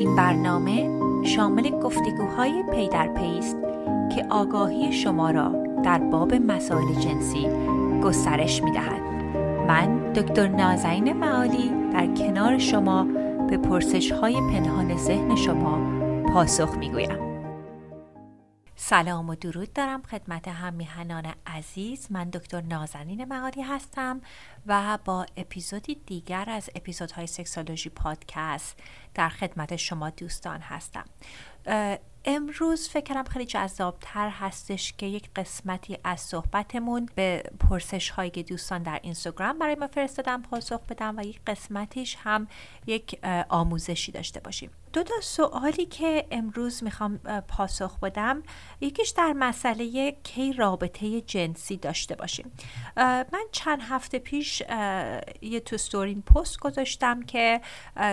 این برنامه شامل گفتگوهای پی در پی است که آگاهی شما را در باب مسائل جنسی گسترش می‌دهد. من دکتر نازنین معالی در کنار شما به پرسش‌های پنهان ذهن شما پاسخ می‌گویم. سلام و درود دارم خدمت هم میهنان عزیز. من دکتر نازنین معالی هستم و با اپیزودی دیگر از اپیزودهای سکسولوژی پادکست در خدمت شما دوستان هستم. امروز فکرم خیلی جذابتر هستش که یک قسمتی از صحبتمون به پرسش هایی که دوستان در اینستاگرام برای ما فرستادن پاسخ بدم و یک قسمتیش هم یک آموزشی داشته باشیم. دو تا سوالی که امروز میخوام پاسخ بدم، یکیش در مسئله کی رابطه جنسی داشته باشیم. من چند هفته پیش یه تو استوری پست گذاشتم که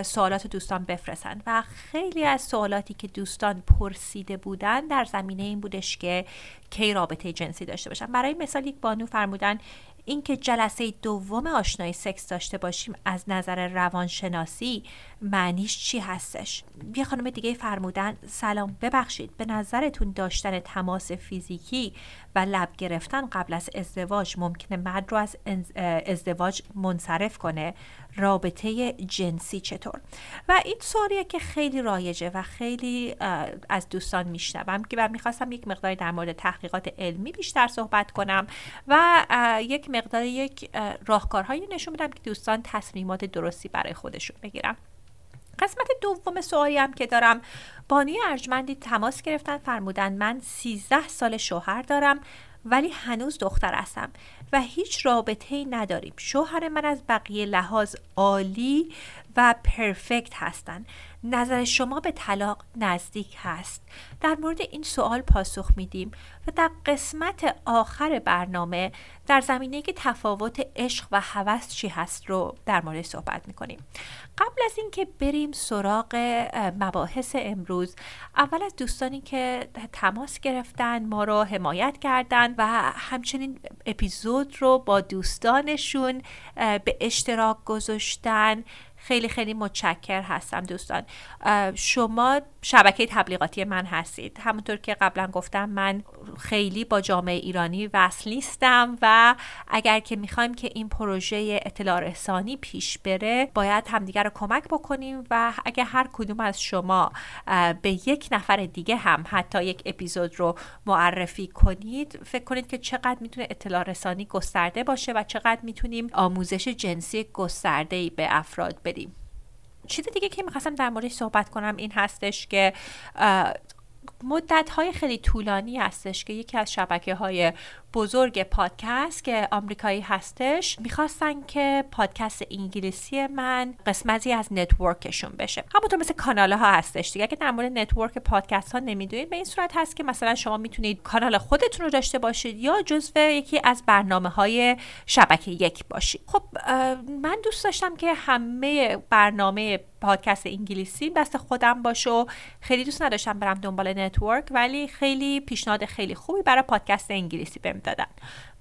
سوالات دوستان بفرستن و خیلی از سوالاتی که دوستان پرسیده بودن در زمینه این بودش که کی رابطه جنسی داشته باشن. برای مثال یک بانو فرمودن اینکه جلسه دوم آشنایی سکس داشته باشیم از نظر روانشناسی معنیش چی هستش؟ یه خانم دیگه فرمودن سلام، ببخشید به نظرتون داشتن تماس فیزیکی و لب گرفتن قبل از ازدواج ممکنه مرد رو از ازدواج منصرف کنه؟ رابطه جنسی چطور؟ و این سوالیه که خیلی رایجه و خیلی از دوستان میشنوم که من میخواستم یک مقدار در مورد تحقیقات علمی بیشتر صحبت کنم و یک مقدار یک راهکارهایی نشون بدم که دوستان تصمیمات درستی برای خودشون بگیرن. قسمت دوم سوالی هم که دارم، بانوی ارجمندی تماس گرفتن فرمودن من 13 سال شوهر دارم ولی هنوز دختر هستم و هیچ رابطه‌ای نداریم. شوهر من از بقیه لحاظ عالی و پرفکت هستن. نظر شما به طلاق نزدیک هست؟ در مورد این سوال پاسخ میدیم و در قسمت آخر برنامه در زمینه که تفاوت عشق و هوس چی هست رو در مورد صحبت میکنیم. قبل از اینکه بریم سراغ مباحث امروز، اول از دوستانی که تماس گرفتن ما رو حمایت کردن و همچنین اپیزود رو با دوستانشون به اشتراک گذاشتن، خیلی خیلی متشکر هستم دوستان. شما شبکه تبلیغاتی من هستید. همونطور که قبلا گفتم من خیلی با جامعه ایرانی وصل نیستم و اگر که میخوایم که این پروژه اطلاع رسانی پیش بره باید همدیگر رو کمک بکنیم و اگر هر کدوم از شما به یک نفر دیگه هم حتی یک اپیزود رو معرفی کنید، فکر کنید که چقدر میتونه اطلاع رسانی گسترده باشه و چقدر میتونیم آموزش جنسی گسترده‌ای به افراد بدیم. چیز دیگه که میخواستم در موردش صحبت کنم این هستش که مدت‌های خیلی طولانی هستش که یکی از شبکه‌های بزرگ پادکست که آمریکایی هستش میخواستن که پادکست انگلیسی من قسمتی از نتورکشون بشه. همونطور مثل کانال ها هستش دیگه. اگه در مورد نتورک پادکست ها نمیدونید، به این صورت هست که مثلا شما میتونید کانال خودتون رو داشته باشید یا جزو یکی از برنامه های شبکه یک باشید. خب من دوست داشتم که همه برنامه پادکست انگلیسی دست خودم باشه و خیلی دوست نداشتم برم دنبال نتورک، ولی خیلی پیشنهاد خیلی خوبی برای پادکست انگلیسی بهم دادن.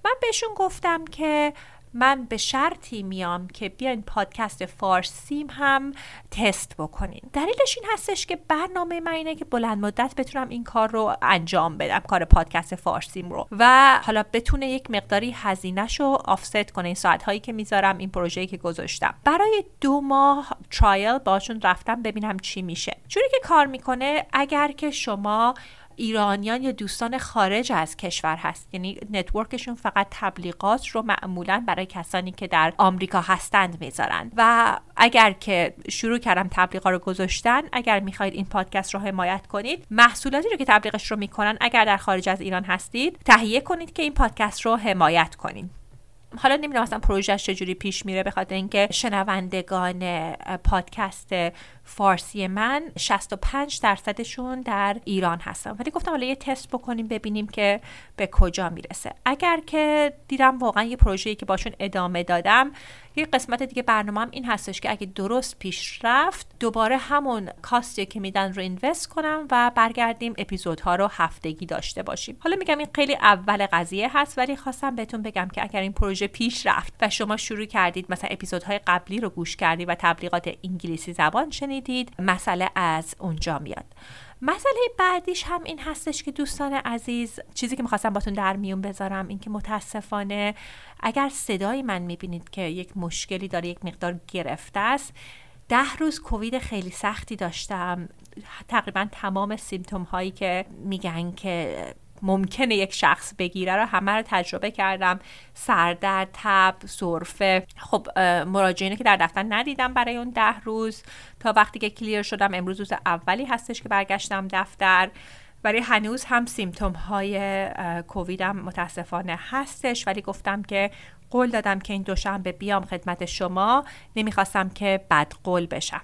من بهشون گفتم که من به شرطی میام که بیاین پادکست فارسیم هم تست بکنین. دلیلش این هستش که برنامه من اینه که بلند مدت بتونم این کار رو انجام بدم، کار پادکست فارسیم رو، و حالا بتونه یک مقداری هزینه‌شو آفست کنه، این ساعت‌هایی که میذارم، این پروژه‌ای که گذاشتم. برای 2 ماه ترایل باشون رفتم ببینم چی میشه. جوری که کار میکنه، اگر که شما ایرانیان یا دوستان خارج از کشور هست، یعنی نتورکشون فقط تبلیغات رو معمولاً برای کسانی که در آمریکا هستند میذارن، و اگر که شروع کردم تبلیغا رو گذاشتن، اگر میخواید این پادکست رو حمایت کنید، محصولاتی رو که تبلیغش رو میکنن اگر در خارج از ایران هستید تهیه کنید که این پادکست رو حمایت کنید. حالا نمیدونم اصلا پروژهش چجوری پیش میره، به خاطر اینکه شنوندگان پادکست فارسی من 65%شون در ایران هستن، ولی گفتم حالا یه تست بکنیم ببینیم که به کجا میرسه. اگر که دیدم واقعا یه پروژه‌ای که باشون ادامه دادم، یه قسمت دیگه برنامه‌ام این هستش که اگه درست پیش رفت، دوباره همون کاستی که میدن رو اینوست کنم و برگردیم اپیزودها رو هفتگی داشته باشیم. حالا میگم این خیلی اول قضیه هست، ولی خواستم بهتون بگم که اگر این پروژه پیش رفت و شما شروع کردید، مثلا اپیزودهای قبلی رو گوش کردید و تبلیغات انگلیسی زبان شنیدید، مسئله از اونجا میاد. مسئله بعدیش هم این هستش که دوستان عزیز، چیزی که میخواستم باتون در میون بذارم این که متاسفانه اگر صدای من میبینید که یک مشکلی داره، یک مقدار گرفته است، 10 روز کووید خیلی سختی داشتم، تقریبا تمام سیمتوم هایی که میگن که ممکنه یک شخص بگیره رو همه رو تجربه کردم، سردرد، تب، سرفه. خب مراجعینی که در دفتر ندیدم برای اون 10 روز، تا وقتی که کلیر شدم، امروز روز اولی هستش که برگشتم دفتر، ولی هنوز هم سیمتوم های کوویدم متاسفانه هستش، ولی گفتم که قول دادم که این دوشنبه بیام خدمت شما، نمیخواستم که بدقول بشم.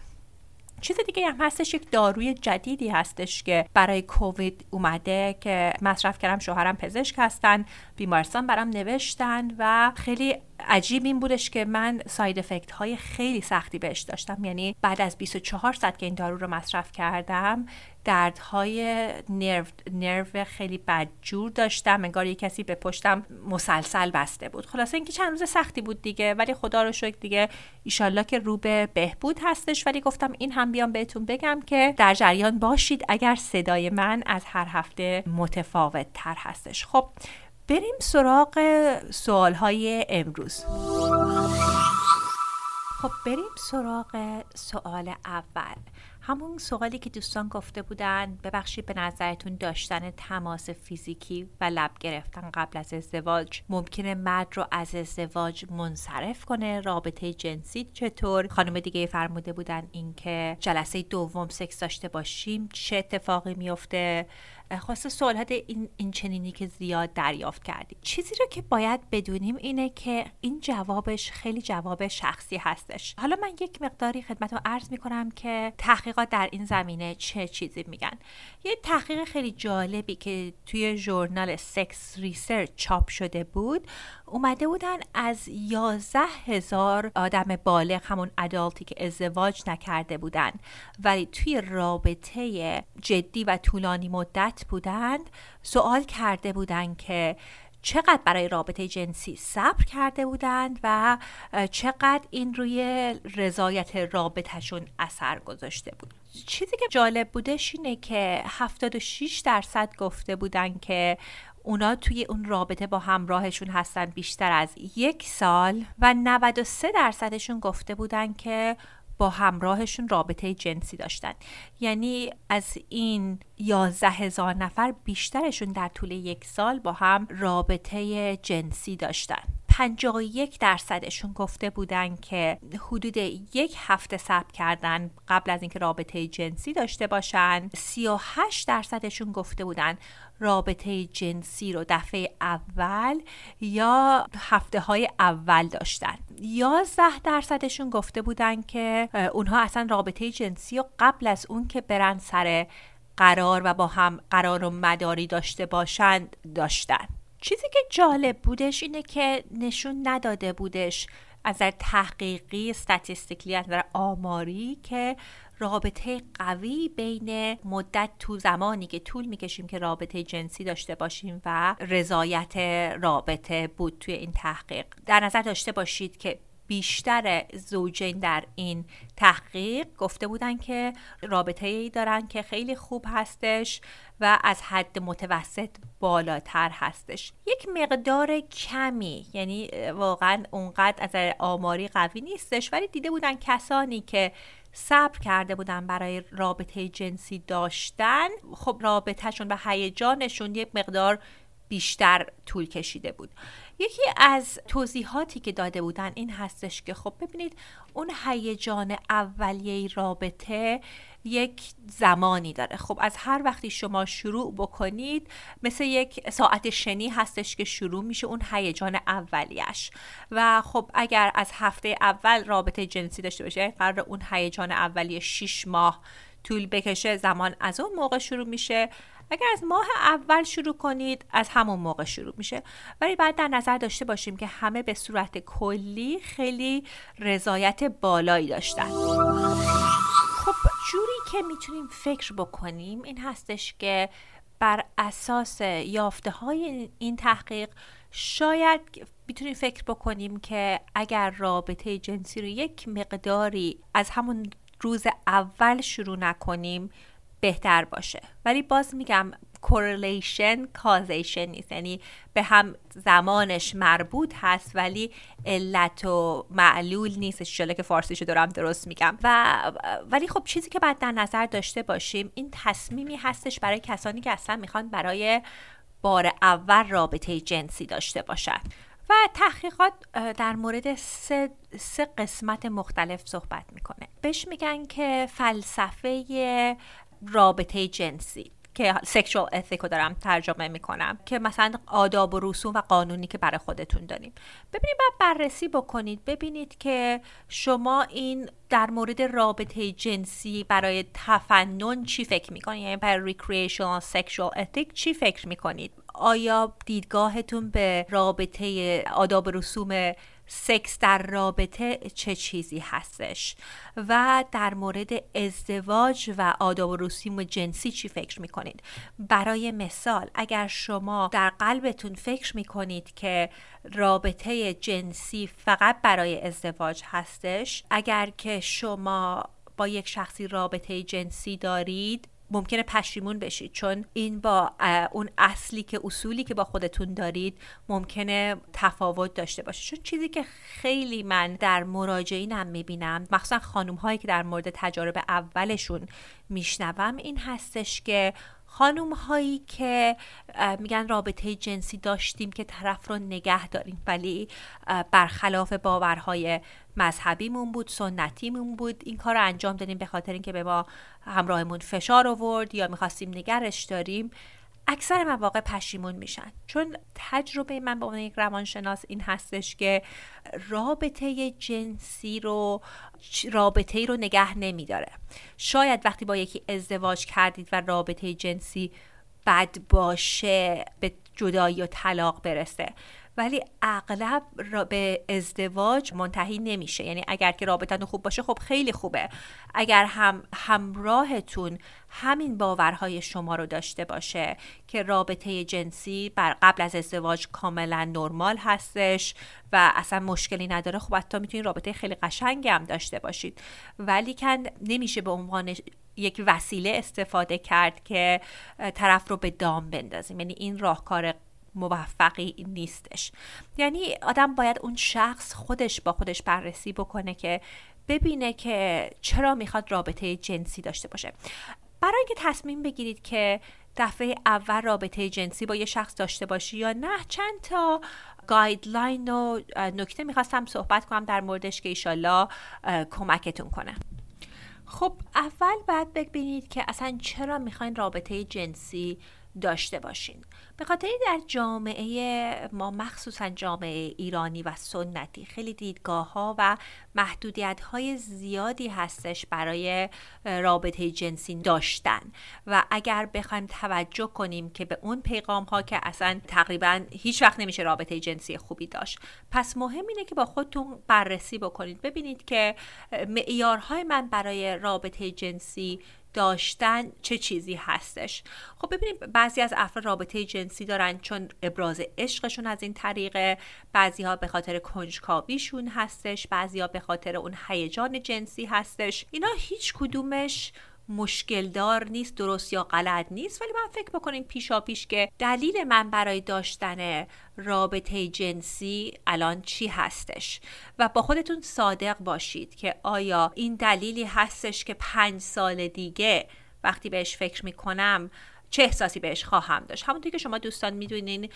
چیز دیگه هم هستش، یک داروی جدیدی هستش که برای کووید اومده که مصرف کردم، شوهرم پزشک هستن، بیمارستان برام نوشتن و خیلی عجیب این بودش که من ساید افکت های خیلی سختی بهش داشتم، یعنی بعد از 24 ساعت که این دارو رو مصرف کردم، دردهای نرو خیلی بدجور داشتم، انگار یک کسی به پشتم مسلسل بسته بود. خلاصه اینکه چند روز سختی بود دیگه، ولی خدا رو شکر دیگه ایشالله که رو به بهبود هستش. ولی گفتم این هم بیام بهتون بگم که در جریان باشید اگر صدای من از هر هفته متفاوت تر هستش. خب بریم سراغ سوال‌های امروز. خب بریم سراغ سوال اول، همون سوالی که دوستان گفته بودن، ببخشید به نظرتون داشتن تماس فیزیکی و لب گرفتن قبل از ازدواج ممکنه مرد رو از ازدواج منصرف کنه؟ رابطه جنسی چطور؟ خانم دیگه فرموده بودن اینکه جلسه دوم سکس داشته باشیم چه اتفاقی میفته؟ خاصه سوالات این چنینی که زیاد دریافت کردیم. چیزی رو که باید بدونیم اینه که این جوابش خیلی جواب شخصی هستش. حالا من یک مقداری خدمتتون عرض می‌کنم که تحقیقات در این زمینه چه چیزی میگن. یه تحقیق خیلی جالبی که توی ژورنال سکس ریسرچ چاپ شده بود، اومده بودن از 11,000 آدم بالغ، همون ادالتی که ازدواج نکرده بودن ولی توی رابطه جدی و طولانی مدت بودند، سوال کرده بودند که چقدر برای رابطه جنسی صبر کرده بودند و چقدر این روی رضایت رابطهشون اثر گذاشته بود. چیزی که جالب بودش اینه که 76% گفته بودند که اونا توی اون رابطه با همراهشون هستن بیشتر از 1 سال و 93%شون گفته بودند که با همراهشون رابطه جنسی داشتن. یعنی از این 11,000 نفر بیشترشون در طول 1 سال با هم رابطه جنسی داشتن. 51%شون گفته بودن که حدود 1 هفته صبر کردن قبل از اینکه رابطه جنسی داشته باشن. 38%شون گفته بودن رابطه جنسی رو دفعه اول یا هفته های اول داشتن. 11%شون گفته بودن که اونها اصلا رابطه جنسی رو قبل از اون که برن سر قرار و با هم قرار و مداری داشته باشند داشتن. چیزی که جالب بودش اینه که نشون نداده بودش از نظر تحقیقی، استاتستیکلی، از نظر آماری که رابطه قوی بین مدت تو زمانی که طول میکشیم که رابطه جنسی داشته باشیم و رضایت رابطه بود توی این تحقیق. در نظر داشته باشید که بیشتر زوجین در این تحقیق گفته بودن که رابطه‌ای دارن که خیلی خوب هستش و از حد متوسط بالاتر هستش. یک مقدار کمی، یعنی واقعا اونقدر از آماری قوی نیستش، ولی دیده بودن کسانی که صبر کرده بودن برای رابطه جنسی داشتن، خب رابطهشون و هیجانشون یک مقدار بیشتر طول کشیده بود. یکی از توضیحاتی که داده بودن این هستش که خب ببینید اون هیجان اولیه رابطه یک زمانی داره. خب از هر وقتی شما شروع بکنید مثل یک ساعت شنی هستش که شروع میشه اون هیجان اولیش، و خب اگر از هفته اول رابطه جنسی داشته باشه قرار اون هیجان اولیه 6 ماه طول بکشه، زمان از اون موقع شروع میشه. اگر از ماه اول شروع کنید از همون موقع شروع میشه. ولی باید در نظر داشته باشیم که همه به صورت کلی خیلی رضایت بالایی داشتن. خب جوری که میتونیم فکر بکنیم این هستش که بر اساس یافته‌های این تحقیق شاید میتونیم فکر بکنیم که اگر رابطه جنسی رو یک مقداری از همون روز اول شروع نکنیم بهتر باشه. ولی باز میگم correlation causation نیست، یعنی به هم زمانش مربوط هست ولی علت و معلول نیست. شاله که فارسیشو دارم درست میگم. ولی خب چیزی که باید در نظر داشته باشیم این تصمیمی هستش برای کسانی که اصلا میخوان برای بار اول رابطه جنسی داشته باشن. و تحقیقات در مورد سه قسمت مختلف صحبت میکنه. بهش میگن که فلسفه رابطه جنسی، که سکشوال اتیک رو دارم ترجمه میکنم، که مثلا آداب و رسوم و قانونی که برای خودتون داریم. ببینید بعد بررسی بکنید ببینید که شما این در مورد رابطه جنسی برای تفنن چی فکر میکنید، یعنی برای ریکریشنال سکشوال اتیک چی فکر میکنید. آیا دیدگاهتون به رابطه آداب رسوم سکس در رابطه چه چیزی هستش؟ و در مورد ازدواج و آداب و رسوم جنسی چی فکر میکنید؟ برای مثال اگر شما در قلبتون فکر میکنید که رابطه جنسی فقط برای ازدواج هستش، اگر که شما با یک شخصی رابطه جنسی دارید ممکنه پشیمون بشید، چون این با اون اصولی که با خودتون دارید ممکنه تفاوت داشته باشه. چون چیزی که خیلی من در مراجعینم میبینم، مخصوصا خانوم هایی که در مورد تجارب اولشون میشنوم، این هستش که خانوم هایی که میگن رابطه جنسی داشتیم که طرف رو نگه داریم، ولی برخلاف باورهای مذهبیمون بود، سنتیمون بود، این کار رو انجام دادیم به خاطر اینکه به ما همراهمون فشار آورد یا میخواستیم نگرش داریم، اکثر مواقع پشیمون میشن. چون تجربه من به عنوان یک روانشناس این هستش که رابطه جنسی رو رابطه‌ای رو نگه نمیداره. شاید وقتی با یکی ازدواج کردید و رابطه جنسی بد باشه به جدایی و طلاق برسه، ولی اغلب به ازدواج منتهی نمیشه. یعنی اگر که رابطتون خوب باشه خب خیلی خوبه. اگر هم همراهتون همین باورهای شما رو داشته باشه که رابطه جنسی قبل از ازدواج کاملا نرمال هستش و اصلا مشکلی نداره، خب حتی میتونید رابطه خیلی قشنگی هم داشته باشید، ولی که نمیشه به عنوان یک وسیله استفاده کرد که طرف رو به دام بندازیم. یعنی این راهکار موفقی نیستش. یعنی آدم باید اون شخص خودش با خودش بررسی بکنه که ببینه که چرا میخواد رابطه جنسی داشته باشه. برای اینکه تصمیم بگیرید که دفعه اول رابطه جنسی با یه شخص داشته باشی یا نه، چند تا گایدلاین و نکته میخواستم صحبت کنم در موردش که ایشالله کمکتون کنه. خب اول باید ببینید که اصلا چرا میخواین رابطه جنسی داشته باشین. به خاطر در جامعه ما، مخصوصا جامعه ایرانی و سنتی، خیلی دیدگاه ها و محدودیت های زیادی هستش برای رابطه جنسی داشتن و اگر بخوایم توجه کنیم که به اون پیغام ها که اصلا تقریبا هیچ وقت نمیشه رابطه جنسی خوبی داشت. پس مهم اینه که با خودتون بررسی بکنید، ببینید که معیارهای من برای رابطه جنسی داشتن چه چیزی هستش. خب ببینید بعضی از افراد رابطه جنسی دارن چون ابراز عشقشون از این طریقه، بعضی‌ها به خاطر کنجکاویشون هستش، بعضی‌ها به خاطر اون هیجان جنسی هستش. اینا هیچ کدومش مشکلدار نیست، درست یا غلط نیست، ولی من فکر بکنیم پیشاپیش که دلیل من برای داشتن رابطه جنسی الان چی هستش و با خودتون صادق باشید که آیا این دلیلی هستش که 5 سال دیگه وقتی بهش فکر میکنم چه احساسی بهش خواهم داشت. همونطور که شما دوستان میدونین،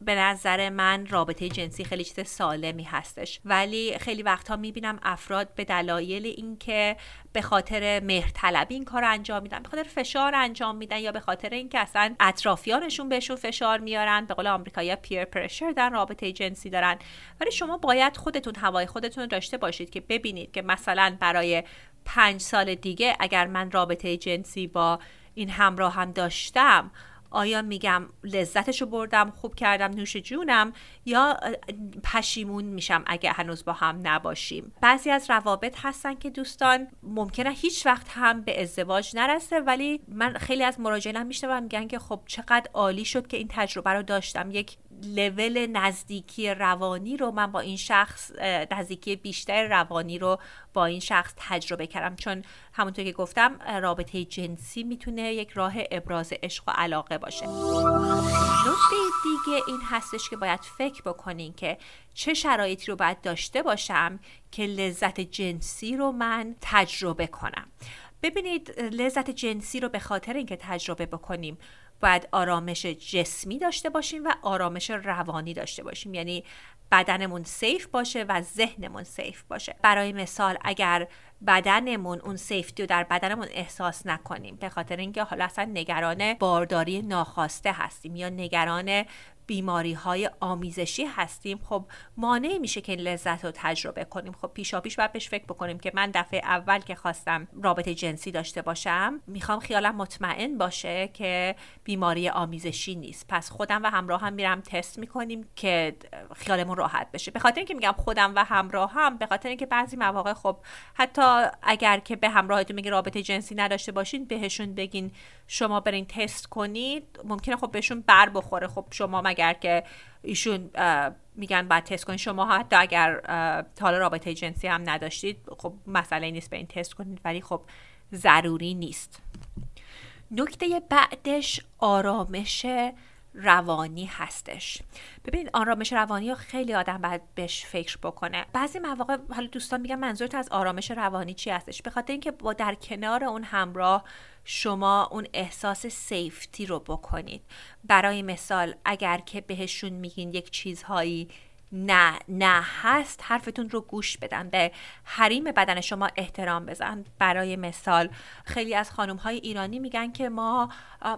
به نظر من رابطه جنسی خیلی چیز سالمی هستش، ولی خیلی وقتها میبینم افراد به دلایل اینکه به خاطر مهرطلبی این کار انجام میدن، به خاطر فشار انجام میدن، یا به خاطر اینکه اصلا اطرافیانشون بهشون فشار میارن، به قول آمریکایی‌ها پیر پرشر، در رابطه جنسی دارن. ولی شما باید خودتون هوای خودتون داشته باشید که ببینید که مثلا برای 5 سال دیگه اگر من رابطه جنسی با این همراه هم داشتم، آیا میگم لذتشو بردم، خوب کردم، نوش جونم، یا پشیمون میشم اگه هنوز با هم نباشیم. بعضی از روابط هستن که دوستان ممکنه هیچ وقت هم به ازدواج نرسه، ولی من خیلی از مراجعینم میشنوم میگن که خب چقدر عالی شد که این تجربه رو داشتم، یک لول نزدیکی روانی رو من با این شخص، نزدیکی بیشتر روانی رو با این شخص تجربه کردم. چون همونطور که گفتم رابطه جنسی میتونه یک راه ابراز عشق و علاقه باشه. نکته دیگه این هستش که باید فکر بکنین که چه شرایطی رو باید داشته باشم که لذت جنسی رو من تجربه کنم. ببینید لذت جنسی رو به خاطر اینکه تجربه بکنیم باید آرامش جسمی داشته باشیم و آرامش روانی داشته باشیم، یعنی بدنمون سیف باشه و ذهنمون سیف باشه. برای مثال اگر بدنمون اون سیفتی رو در بدنمون احساس نکنیم، به خاطر اینکه حالا اصلا نگران بارداری ناخواسته هستیم یا نگران بیماری های آمیزشی هستیم، خب مانع میشه که لذت رو تجربه کنیم. خب پیشاپیش باید بهش فکر بکنیم که من دفعه اول که خواستم رابطه جنسی داشته باشم، میخوام خیالم مطمئن باشه که بیماری آمیزشی نیست، پس خودم و همراهم میرم تست میکنیم که خیالمون راحت بشه. به خاطر اینکه میگم خودم و همراهم، به خاطر اینکه بعضی مواقع خب حتی اگر که به همراهتون میگه رابطه جنسی نداشته باشین، بهشون بگین شما برین تست کنید، ممکنه خب بهشون بر بخوره. خب شما اگر که ایشون میگن باید تست کنید، شما حتی اگر تا حالا رابطه جنسی هم نداشتید، خب مسئله نیست به این تست کنید، ولی خب ضروری نیست. نکته بعدش آرامش روانی هستش. ببینید آرامش روانی رو خیلی آدم باید بهش فکر بکنه. بعضی مواقع حالا دوستان میگن منظورت از آرامش روانی چی هستش؟ به خاطر اینکه با در کنار اون همراه شما اون احساس سیفتی رو بکنید. برای مثال اگر که بهشون میگین یک چیزهایی نه هست، حرفتون رو گوش بدن، به حریم بدن شما احترام بزن. برای مثال خیلی از خانم‌های ایرانی میگن که ما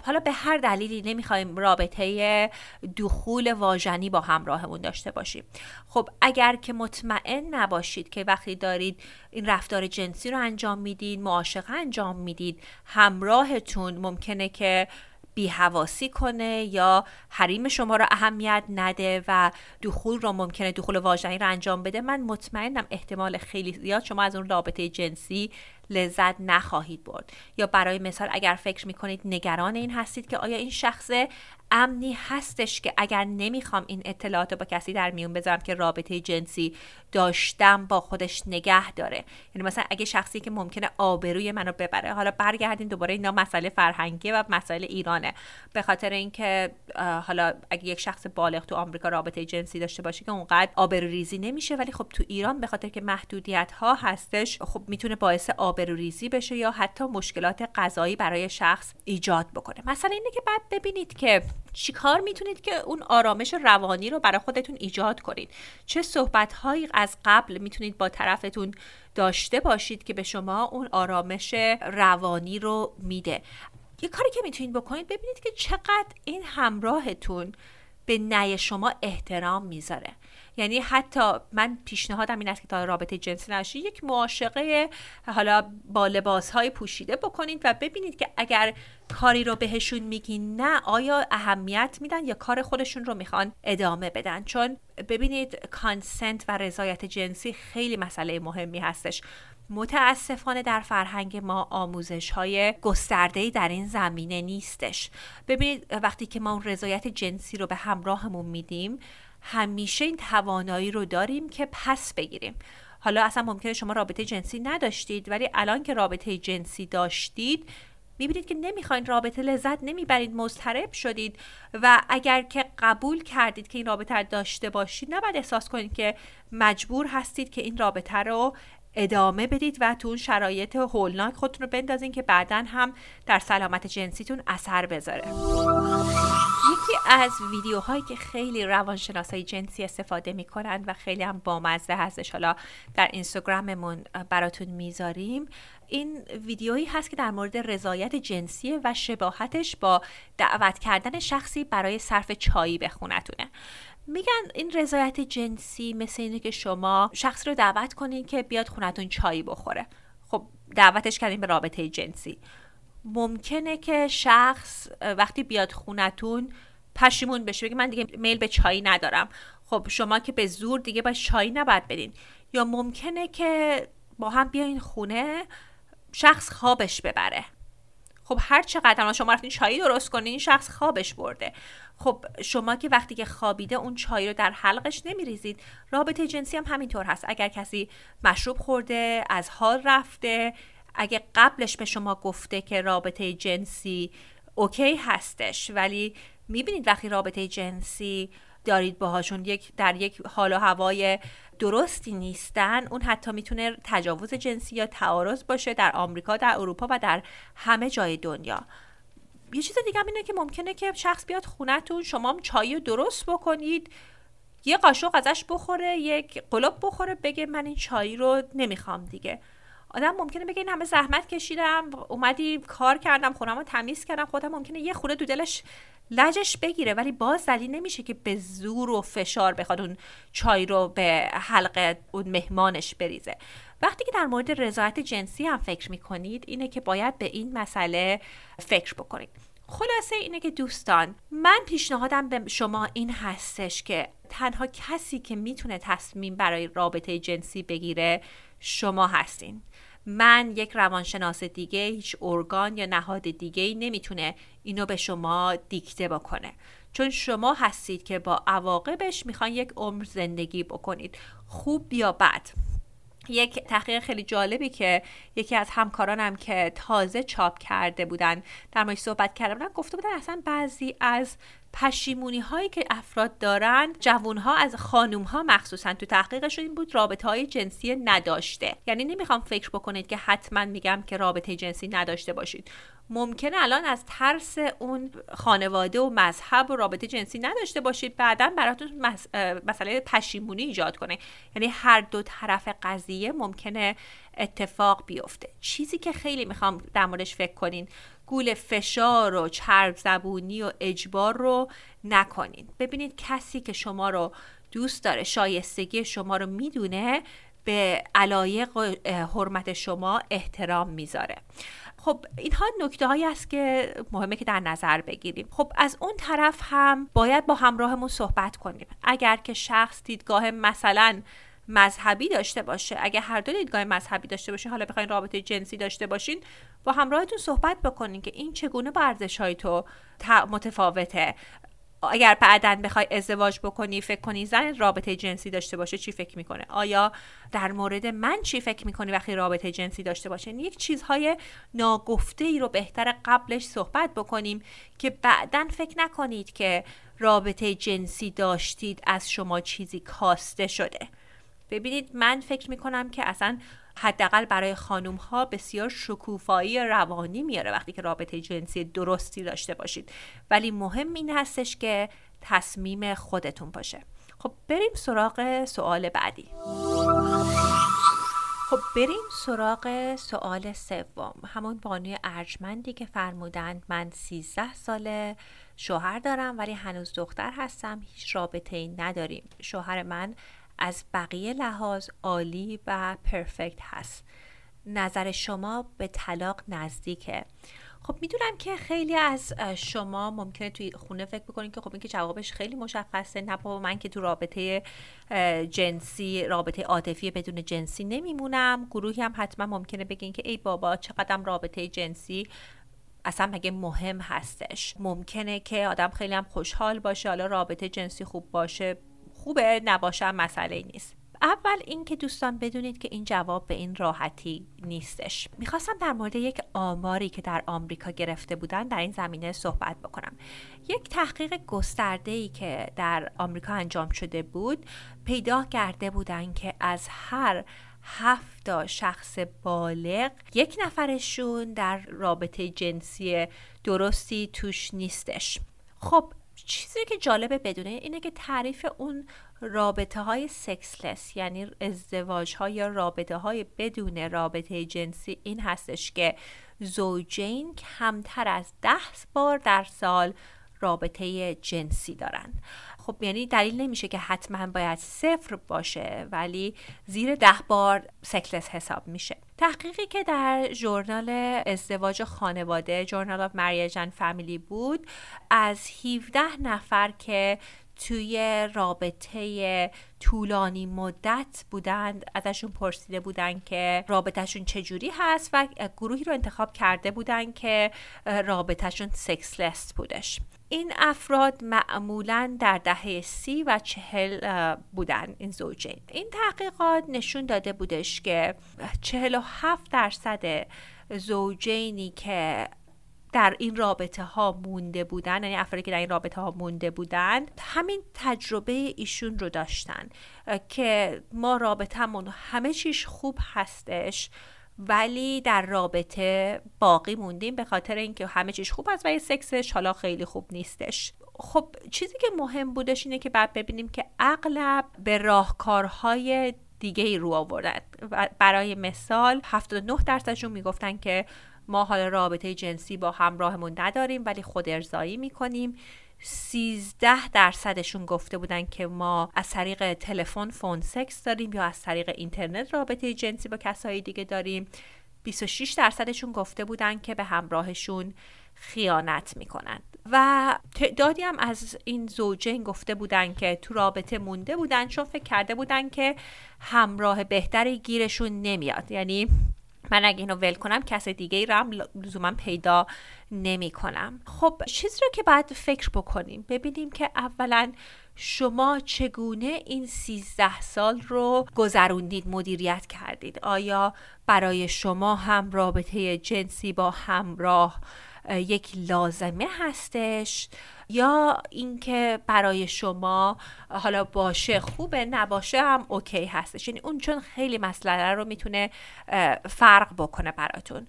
حالا به هر دلیلی نمیخوایم رابطه دخول واژنی با همراهمون داشته باشیم. خب اگر که مطمئن نباشید که وقتی دارید این رفتار جنسی رو انجام میدید، معاشقه انجام میدید، همراهتون ممکنه که بی‌حواسی کنه یا حریم شما را اهمیت نده و دخول واژنی را انجام بده، من مطمئنم احتمال خیلی زیاد شما از اون رابطه جنسی لذت نخواهید برد. یا برای مثال اگر فکر میکنید نگران این هستید که آیا این شخص امنی هستش که اگر نمیخوام این اطلاعات با کسی در میون بذارم که رابطه جنسی داشتم با خودش نگه داره، یعنی مثلا اگه شخصی که ممکنه آبروی منو ببره. حالا برگردین دوباره، اینا مسئله فرهنگی و مسئله ایرانه. به خاطر اینکه حالا اگه یک شخص بالغ تو آمریکا رابطه جنسی داشته باشه که اونقدر آبروریزی نمیشه، ولی خب تو ایران به خاطر که محدودیت ها هستش، خب میتونه باعث آبروریزی بشه یا حتی مشکلات قضایی برای شخص ایجاد بکنه. مثلا اینه که بعد ببینید که چیکار میتونید که اون آرامش روانی رو برای خودتون ایجاد کنید. چه صحبت‌هایی از قبل میتونید با طرفتون داشته باشید که به شما اون آرامش روانی رو میده. یه کاری که میتونید بکنید ببینید که چقدر این همراهتون به نظر شما احترام میذاره. یعنی حتی من پیشنهادم این است که تا رابطه جنسی نشه یک معاشقه حالا با لباس‌های پوشیده بکنید و ببینید که اگر کاری رو بهشون میگین نه، آیا اهمیت میدن یا کار خودشون رو میخوان ادامه بدن. چون ببینید کانسنت و رضایت جنسی خیلی مسئله مهمی هستش. متاسفانه در فرهنگ ما آموزش‌های گسترده‌ای در این زمینه نیستش. ببینید وقتی که ما اون رضایت جنسی رو به همراهمون میدیم، همیشه این توانایی رو داریم که پس بگیریم. حالا اصلا ممکنه شما رابطه جنسی نداشتید، ولی الان که رابطه جنسی داشتید میبینید که نمیخواین رابطه، لذت نمیبرید، مضطرب شدید و اگر که قبول کردید که این رابطه رو داشته باشید، نباید احساس کنید که مجبور هستید که این رابطه رو ادامه بدید و تو اون شرایط هولناک خودتون رو بندازین که بعداً هم در سلامت جنسیتون اثر بذاره. یکی از ویدیوهایی که خیلی روانشناسای جنسی استفاده میکنن و خیلی هم بامزه هستش، حالا در اینستاگراممون براتون میذاریم، این ویدیویی هست که در مورد رضایت جنسی و شباهتش با دعوت کردن شخصی برای صرف چایی به خونتونه. میگن این رضایت جنسی مثل اینه که شما شخص رو دعوت کنین که بیاد خونتون چایی بخوره. خب دعوتش کردین به رابطه جنسی، ممکنه که شخص وقتی بیاد خونتون پشیمون بشه، بگه من دیگه میل به چایی ندارم. خب شما که به زور دیگه باید چایی نباید بدین. یا ممکنه که با هم بیاین خونه، شخص خوابش ببره. خب هر چقدر شما رفتین چایی درست کنین، این شخص خوابش برده. خب شما که وقتی که خوابیده اون چای رو در حلقش نمیریزید. رابطه جنسی هم همینطور هست. اگر کسی مشروب خورده، از حال رفته، اگه قبلش به شما گفته که رابطه جنسی اوکی هستش، ولی میبینید وقتی رابطه جنسی دارید باهاشون در یک حال و هوای درستی نیستن، اون حتی میتونه تجاوز جنسی یا تعارض باشه در آمریکا، در اروپا و در همه جای دنیا. یه چیز دیگه هم اینه که ممکنه که شخص بیاد خونتون، شما هم چایی رو درست بکنید، یه قاشق ازش بخوره، یک قلوب بخوره، بگه من این چایی رو نمیخوام دیگه. آدم ممکنه بگه این همه زحمت کشیدم، اومدی کار کردم، خونم رو تمیز کردم، خودم ممکنه یه خورده تو دلش لجش بگیره، ولی باز دلیل نمیشه که به زور و فشار بخواد اون چای رو به حلقه اون مهمانش بریزه. وقتی که در مورد رضایت جنسی هم فکر میکنید، اینه که باید به این مسئله فکر بکنید. خلاصه اینه که دوستان، من پیشنهادم به شما این هستش که تنها کسی که میتونه تصمیم برای رابطه جنسی بگیره شما هستین. من، یک روانشناس دیگه، هیچ ارگان یا نهاد دیگه‌ای نمیتونه اینو به شما دیکته بکنه، چون شما هستید که با عواقبش میخواین یک عمر زندگی بکنید، خوب یا بد. یک تحقیق خیلی جالبی که یکی از همکارانم که تازه چاپ کرده بودن در موردش صحبت کرده بودن، گفته بودن اصلا بعضی از پشیمونی هایی که افراد دارن، جوون ها، از خانوم ها مخصوصا، تو تحقیقشون این بود رابطه های جنسی نداشته. یعنی نمیخوام فکر بکنید که حتما میگم که رابطه جنسی نداشته باشید. ممکنه الان از ترس اون خانواده و مذهب و رابطه جنسی نداشته باشید، بعداً براتون مسئله پشیمونی ایجاد کنه. یعنی هر دو طرف قضیه ممکنه اتفاق بیفته. چیزی که خیلی میخوام در موردش فکر کنین، گول فشار و چرب زبونی و اجبار رو نکنین. ببینید کسی که شما رو دوست داره، شایستگی شما رو میدونه، به علایق و حرمت شما احترام میذاره. خب اینها نکته هایی است که مهمه که در نظر بگیریم. خب از اون طرف هم باید با همراهمون صحبت کنیم. اگر که شخص دیدگاه مثلا مذهبی داشته باشه، اگه هر دو دیدگاه مذهبی داشته باشین، حالا بخواین رابطه جنسی داشته باشین، با همراهتون صحبت بکنین که این چگونه با ارزش‌های تو متفاوته. اگر بعداً بخوای ازدواج بکنی، فکر کنی زن رابطه جنسی داشته باشه چی فکر میکنه؟ آیا در مورد من چی فکر میکنی وقتی رابطه جنسی داشته باشه؟ یک چیزهای ناگفته ای رو بهتر قبلش صحبت بکنیم که بعداً فکر نکنید که رابطه جنسی داشتید از شما چیزی کاسته شده. ببینید من فکر میکنم که اصلا حداقل برای خانوم ها بسیار شکوفایی روانی میاره وقتی که رابطه جنسی درستی داشته باشید، ولی مهم این هستش که تصمیم خودتون باشه. خب بریم سراغ سوال بعدی. خب بریم سراغ سوال سوم، همون بانوی ارجمندی که فرمودند من 13 ساله شوهر دارم ولی هنوز دختر هستم، هیچ رابطه ای نداریم. شوهر من از بقیه لحاظ عالی و پرفکت هست. نظر شما به طلاق نزدیکه؟ خب میدونم که خیلی از شما ممکنه توی خونه فکر بکنین که خب این که جوابش خیلی مشخصه، نه بابا من که تو رابطه جنسی، رابطه عاطفی بدون جنسی نمیمونم. گروهی هم حتما ممکنه بگین که ای بابا چقدرم رابطه جنسی اصلا مگه مهم هستش. ممکنه که آدم خیلی هم خوشحال باشه، حالا رابطه جنسی خوب باشه خوبه، نباشه مسئله نیست. اول این که دوستان بدونید که این جواب به این راحتی نیستش. میخواستم در مورد یک آماری که در آمریکا گرفته بودن در این زمینه صحبت بکنم. یک تحقیق گسترده‌ای که در آمریکا انجام شده بود پیدا کرده بودن که از هر 7 شخص بالغ 1 نفرشون در رابطه جنسی درستی توش نیستش. خب چیزی که جالبه بدونه اینه که تعریف اون رابطه های سکسلس، یعنی ازدواج ها یا رابطه های بدون رابطه جنسی، این هستش که زوجین کمتر از 10 بار در سال رابطه جنسی دارن. خب یعنی دلیل نمیشه که حتما باید 0 باشه، ولی زیر 10 بار سکسلس حساب میشه. تحقیقی که در ژورنال ازدواج و خانواده، Journal of Marriage and Family بود، از 17 نفر که توی رابطه طولانی مدت بودند ازشون پرسیده بودن که رابطهشون چجوری هست و گروهی رو انتخاب کرده بودن که رابطهشون سکسلس بودش. این افراد معمولاً در دهه 30 و 40 بودن. این زوجین، این تحقیقات نشون داده بودش که 47% زوجینی که در این رابطه ها مونده بودن، یعنی افرادی که در این رابطه ها مونده بودن، همین تجربه ایشون رو داشتن که ما رابطه‌مون همه چیش خوب هستش ولی در رابطه باقی موندیم به خاطر اینکه همه چیش خوب هست ولی سکسش حالا خیلی خوب نیستش. خب چیزی که مهم بودش اینه که بعد ببینیم که اغلب به راهکارهای دیگه‌ای رو آوردن. برای مثال 79%شون میگفتن که ما حالا رابطه جنسی با همراهمون نداریم ولی خود ارضایی میکنیم. 13%شون گفته بودن که ما از طریق تلفن فون سکس داریم یا از طریق اینترنت رابطه جنسی با کسای دیگه داریم. 26%شون گفته بودن که به همراهشون خیانت میکنند و تعدادی هم از این زوجین گفته بودن که تو رابطه مونده بودن چون فکر کرده بودن که همراه بهتری گیرشون نمیاد، یعنی من اگه اینو ول کنم کس دیگه ای رو هم لزوما پیدا نمی کنم. خب چیزی رو که باید فکر بکنیم ببینیم که اولا شما چگونه این 13 سال رو گذروندید، مدیریت کردید. آیا برای شما هم رابطه جنسی با همراه یک لازمه هستش یا اینکه برای شما حالا باشه خوبه نباشه هم اوکی هستش؟ یعنی اون چون خیلی مسئله رو میتونه فرق بکنه براتون.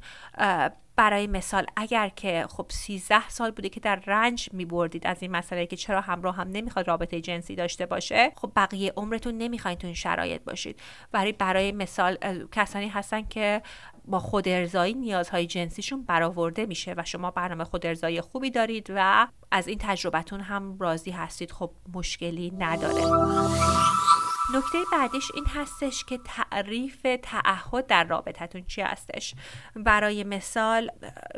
برای مثال اگر که خب 13 سال بوده که در رنج میبردید از این مسئله که چرا همراه هم نمیخواد رابطه جنسی داشته باشه، خب بقیه عمرتون نمیخواید تو این شرایط باشید. ولی برای مثال کسانی هستن که با خود ارضایی نیازهای جنسیشون برآورده میشه و شما برنامه خود ارضایی خوبی دارید و از این تجربتون هم راضی هستید، خب مشکلی نداره. نکته بعدیش این هستش که تعریف تعهد در رابطتون چی هستش. برای مثال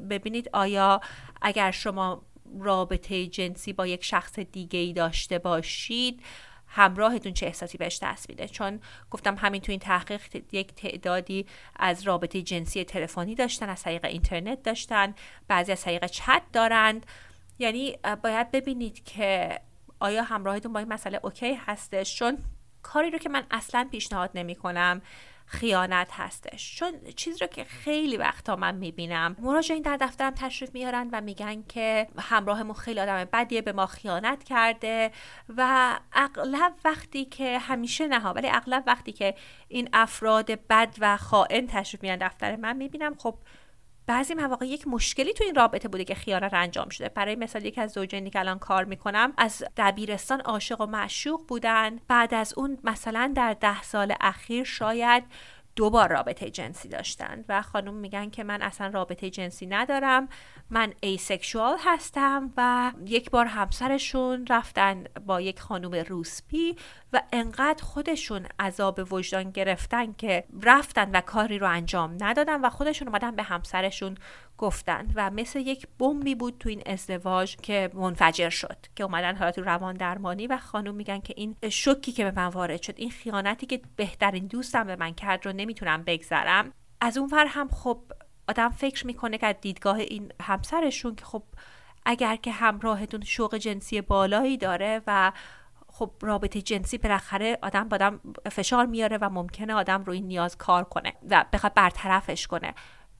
ببینید آیا اگر شما رابطه جنسی با یک شخص دیگه‌ای داشته باشید همراهتون چه احساسی بهش دست میده؟ چون گفتم همین تو این تحقیق یک تعدادی از رابطه جنسی تلفنی داشتن، از طریق اینترنت داشتن، بعضی از طریق چت دارند. یعنی باید ببینید که آیا همراهتون با این مسئله اوکی هستش، چون کاری رو که من اصلا پیشنهاد نمی کنم خیانت هستش. چون چیز رو که خیلی وقتا من میبینم مراجعین در دفترم تشریف میارن و میگن که همراهمون خیلی آدم بدیه، به ما خیانت کرده و اغلب وقتی که همیشه نه، ولی اغلب وقتی که این افراد بد و خائن تشریف میارن دفتر من میبینم خب بعضی مواقع یک مشکلی تو این رابطه بوده که خیانت انجام شده. برای مثال یکی از زوجینی که الان کار میکنم از دبیرستان عاشق و معشوق بودن، بعد از اون مثلا در 10 سال اخیر شاید 2 بار رابطه جنسی داشتن و خانم میگن که من اصلا رابطه جنسی ندارم، من ایسکشوال هستم. و یک بار همسرشون رفتن با یک خانم روسپی و انقدر خودشون عذاب وجدان گرفتن که رفتن و کاری رو انجام ندادن و خودشون اومدن به همسرشون گفتن و مثل یک بمبی بود تو این ازدواج که منفجر شد، که اومدن حالا تو روان درمانی و خانم میگن که این شوکی که به من وارد شد، این خیانتی که بهترین دوستم به من کرد رو نمیتونم بگذرم. از اون ور هم خب آدم فکر میکنه که دیدگاه این همسرشون که خب اگر که همراهتون شوق جنسی بالایی داره و خب رابطه جنسی بالاخره آدم با آدم فشار میاره و ممکنه آدم روی نیاز کار کنه و بخواد برطرفش کنه.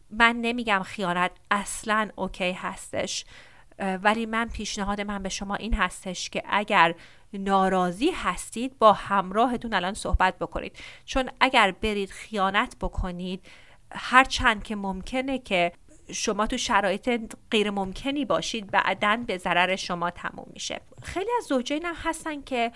من نمیگم خیانت اصلا اوکی هستش، ولی من پیشنهاد من به شما این هستش که اگر ناراضی هستید با همراهتون الان صحبت بکنید، چون اگر برید خیانت بکنید، هر چند که ممکنه که شما تو شرایط غیر ممکنی باشید، بعداً به ضرر شما تموم میشه. خیلی از زوجین هم هستن که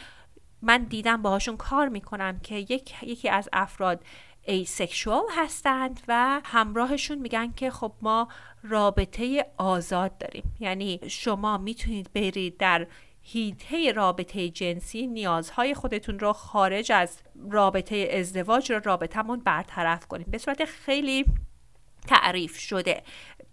من دیدم باهاشون کار میکنم که یکی از افراد ایسکشوال هستند و همراهشون میگن که خب ما رابطه آزاد داریم، یعنی شما میتونید برید در هیته رابطه جنسی نیازهای خودتون رو خارج از رابطه ازدواج رو رابطمون برطرف کنیم به صورت خیلی تعریف شده.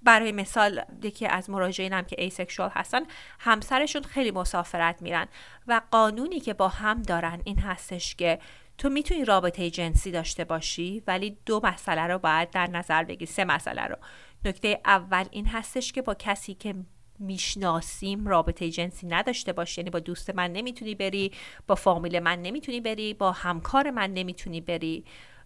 برای مثال یکی از مراجعین هم که ایسکشوال هستن، همسرشون خیلی مسافرت میرن و قانونی که با هم دارن این هستش که تو میتونی رابطه جنسی داشته باشی، ولی 2 مسئله رو باید در نظر بگیری، 3 مسئله رو. نکته اول این هستش که با کسی که میشناسیم رابطه جنسی نداشته باشی، یعنی با دوست من نمیتونی بری، با فامیل من نمیتونی بری، با همکار من نمیتونی بری.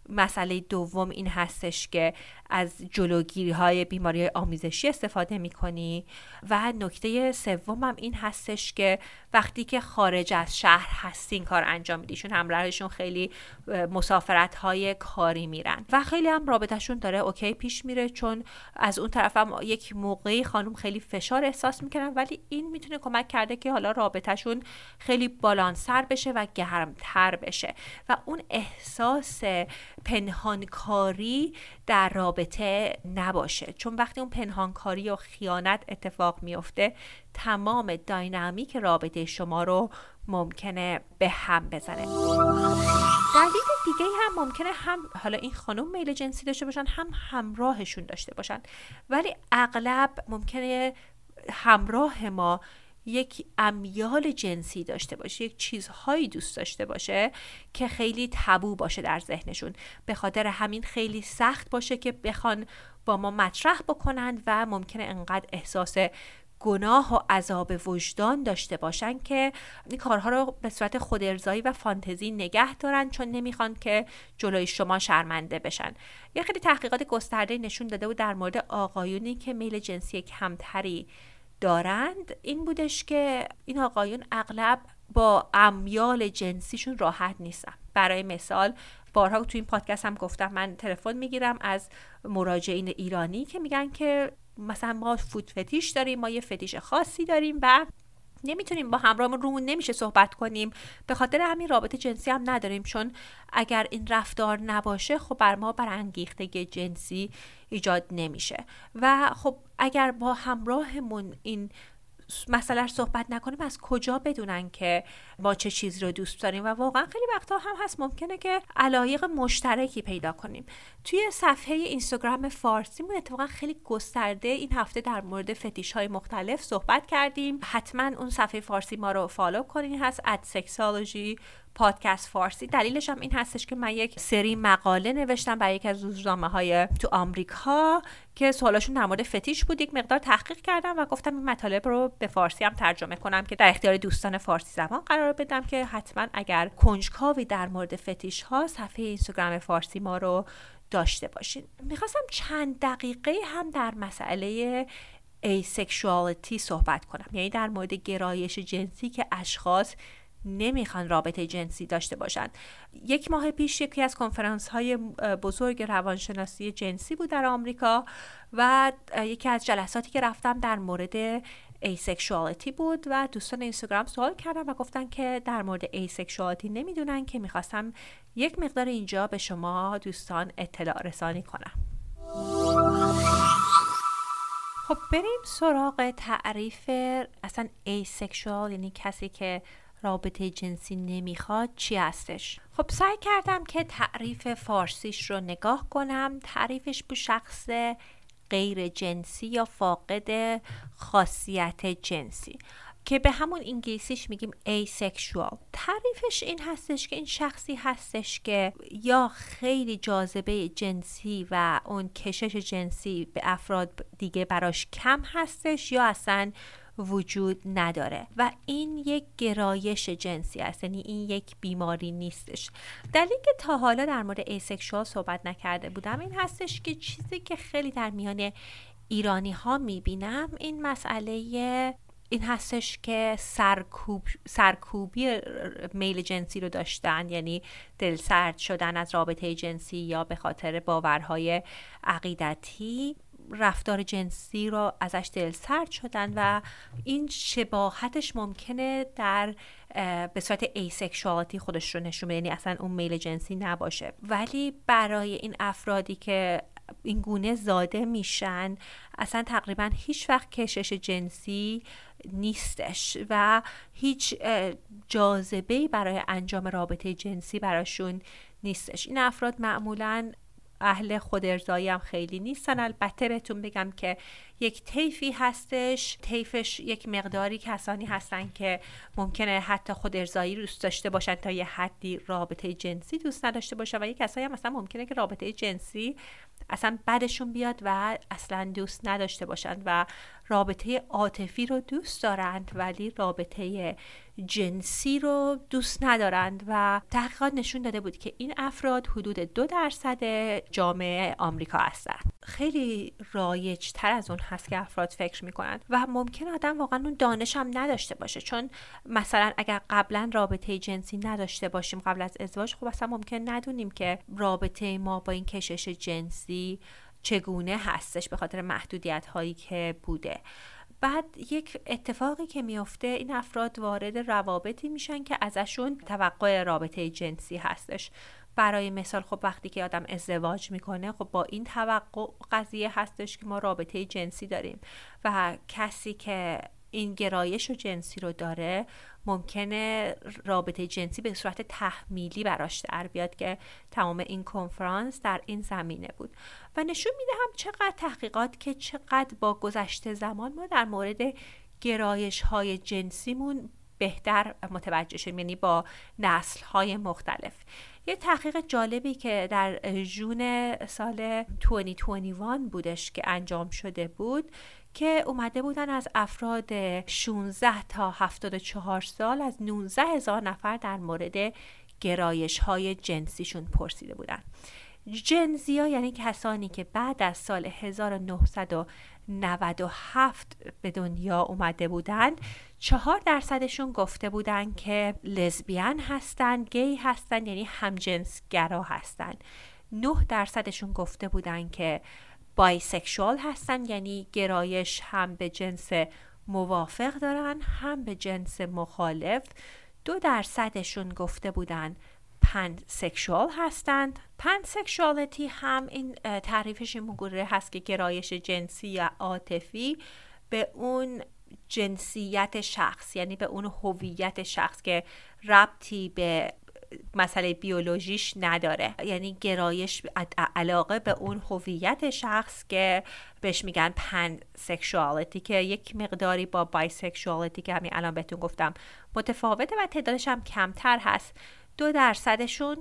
مسئله دوم این هستش که از جلوگیری های بیماری آمیزشی استفاده می کنی. و نکته سوم هم این هستش که وقتی که خارج از شهر هستین کار انجام میدیشون، همراهشون خیلی مسافرت های کاری میرن و خیلی هم رابطهشون داره اوکی پیش میره، چون از اون طرف هم یک موقعی خانم خیلی فشار احساس میکنن، ولی این میتونه کمک کرده که حالا رابطهشون خیلی بالانسر بشه و گرمتر بشه و اون احساس پنهانکاری در رابطه نباشه، چون وقتی اون پنهانکاری و خیانت اتفاق میفته، تمام داینامیک رابطه شما رو ممکنه به هم بزنه. دلیل دیگه هم ممکنه هم حالا این خانم میل جنسی داشته باشن، هم همراهشون داشته باشن، ولی اغلب ممکنه همراه ما یک امیال جنسی داشته باشه، یک چیزهایی دوست داشته باشه که خیلی تابو باشه در ذهنشون، به خاطر همین خیلی سخت باشه که بخوان با ما مطرح بکنند و ممکنه انقدر احساس گناه و عذاب وجدان داشته باشن که این کارها رو به صورت خودارضایی و فانتزی نگه دارن، چون نمیخوان که جلوی شما شرمنده بشن. یه خیلی تحقیقات گسترده نشون داده بود در مورد آقایونی که میل جنسی کمتری دارند، این بودش که این آقایون اغلب با امیال جنسیشون راحت نیستن. برای مثال بارها تو این پادکست هم گفتم، من تلفن میگیرم از مراجعین ایرانی که میگن که مثلا ما فوت فتیش داریم، ما یه فتیش خاصی داریم و نمیتونیم با همراهمون، رومون نمیشه صحبت کنیم، به خاطر همین رابطه جنسی هم نداریم، چون اگر این رفتار نباشه خب بر ما برانگیختگی جنسی ایجاد نمیشه و خب اگر با همراهمون این مسئله صحبت نکنیم، از کجا بدونن که ما چه چیزی رو دوست داریم؟ و واقعا خیلی وقتا هم هست ممکنه که علایق مشترکی پیدا کنیم. توی صفحه اینستاگرام فارسیمون اتفاقا خیلی گسترده این هفته در مورد فتیش‌های مختلف صحبت کردیم، حتما اون صفحه فارسی ما رو فالو کنین، هست @sexology پادکست فارسی. دلیلش هم این هستش که من یک سری مقاله نوشتم برای یک از روزنامه‌های تو آمریکا که سوالاشون در مورد فتیش بود، یک مقدار تحقیق کردم و گفتم این مطالب رو به فارسی هم ترجمه کنم که در اختیار دوستان فارسی زبان قرار بدم، که حتما اگر کنجکاوی در مورد فتیش ها صفحه اینستاگرام فارسی ما رو داشته باشین. می‌خواستم چند دقیقه هم در مسئله ایسکشوالیتی صحبت کنم، یعنی در مورد گرایش جنسی که اشخاص نمیخوان رابطه جنسی داشته باشند. 1 ماه پیش یکی از کنفرانس های بزرگ روانشناسی جنسی بود در آمریکا و یکی از جلساتی که رفتم در مورد ایسکشوالیتی بود و دوستان اینستاگرام سوال کردم و گفتن که در مورد ایسکشوالیتی نمیدونن که میخواستم یک مقدار اینجا به شما دوستان اطلاع رسانی کنم. خب بریم سراغ تعریف اصلا ایسکشوال یعنی کسی که رابطه جنسی نمیخواد چی هستش. خب سعی کردم که تعریف فارسیش رو نگاه کنم. تعریفش به شخص غیر جنسی یا فاقد خاصیت جنسی که به همون انگلیسیش میگیم ایسکشوال. تعریفش این هستش که این شخصی هستش که یا خیلی جاذبه جنسی و اون کشش جنسی به افراد دیگه براش کم هستش یا اصلا وجود نداره و این یک گرایش جنسی است، یعنی این یک بیماری نیستش. دلیلی که تا حالا در مورد ایسکشوال صحبت نکرده بودم این هستش که چیزی که خیلی در میان ایرانی ها میبینم این مسئله این هستش که سرکوبی میل جنسی رو داشتن، یعنی دلسرد شدن از رابطه جنسی یا به خاطر باورهای عقیدتی رفتار جنسی رو ازش دلسرد شدن و این شباهتش ممکنه در به صورت ایسکشوالیتی خودش رو نشون بده، یعنی اصلا اون میل جنسی نباشه. ولی برای این افرادی که این گونه زاده میشن اصلا تقریبا هیچ وقت کشش جنسی نیستش و هیچ جاذبه‌ای برای انجام رابطه جنسی براشون نیستش. این افراد معمولاً اهل خودارضایی هم خیلی نیستن. البته بهتون بگم که یک طیفی هستش، طیفش یک مقداری کسانی هستن که ممکنه حتی خودارضایی دوست داشته باشن تا یه حدی رابطه جنسی دوست نداشته باشن و یک کسایی هم مثلا ممکنه که رابطه جنسی اصلا بدشون بیاد و اصلا دوست نداشته باشن و رابطه عاطفی رو دوست دارند ولی رابطه جنسی رو دوست ندارند و تحقیقات نشون داده بود که این افراد حدود 2% جامعه آمریکا هستند. خیلی رایج تر از اون هست که افراد فکر میکنن و ممکن آدم واقعا اون دانش هم نداشته باشه، چون مثلا اگر قبلا رابطه جنسی نداشته باشیم قبل از ازدواج خب اصلا ممکن ندونیم که رابطه ما با این کشش جنسی چگونه هستش به خاطر محدودیت هایی که بوده. بعد یک اتفاقی که میفته این افراد وارد روابطی میشن که ازشون توقع رابطه جنسی هستش. برای مثال خب وقتی که آدم ازدواج میکنه خب با این توقع قضیه هستش که ما رابطه جنسی داریم و کسی که این گرایش و جنسی رو داره ممکنه رابطه جنسی به صورت تحمیلی براش در بیاد که تمام این کنفرانس در این زمینه بود و نشون میده هم چقدر تحقیقات که چقدر با گذشته زمان ما در مورد گرایش های جنسیمون بهتر متوجه شدیم، یعنی با نسل های مختلف. یه تحقیق جالبی که در جون سال 2021 بودش که انجام شده بود که اومده بودن از افراد 16 تا 74 سال از 19,000 نفر در مورد گرایش های جنسیشون پرسیده بودن. جنزی ها یعنی کسانی که بعد از سال 1997 به دنیا اومده بودند 4% گفته بودند که لزبیان هستند، گی هستند، یعنی همجنسگرا هستند. 9% گفته بودند که بایسکشوال هستند، یعنی گرایش هم به جنس موافق دارن هم به جنس مخالف. 2% گفته بودند پنسکشوال هستند. پنسکشوالیتی هم این تعریفش این مقوله هست که گرایش جنسی یا عاطفی به اون جنسیت شخص، یعنی به اون هویت شخص که ربطی به مسئله بیولوژیش نداره، یعنی گرایش علاقه به اون هویت شخص که بهش میگن پنسکشوالیتی که یک مقداری با بایسکشوالیتی که همین الان بهتون گفتم متفاوته و تعدادش هم کمتر هست. 2%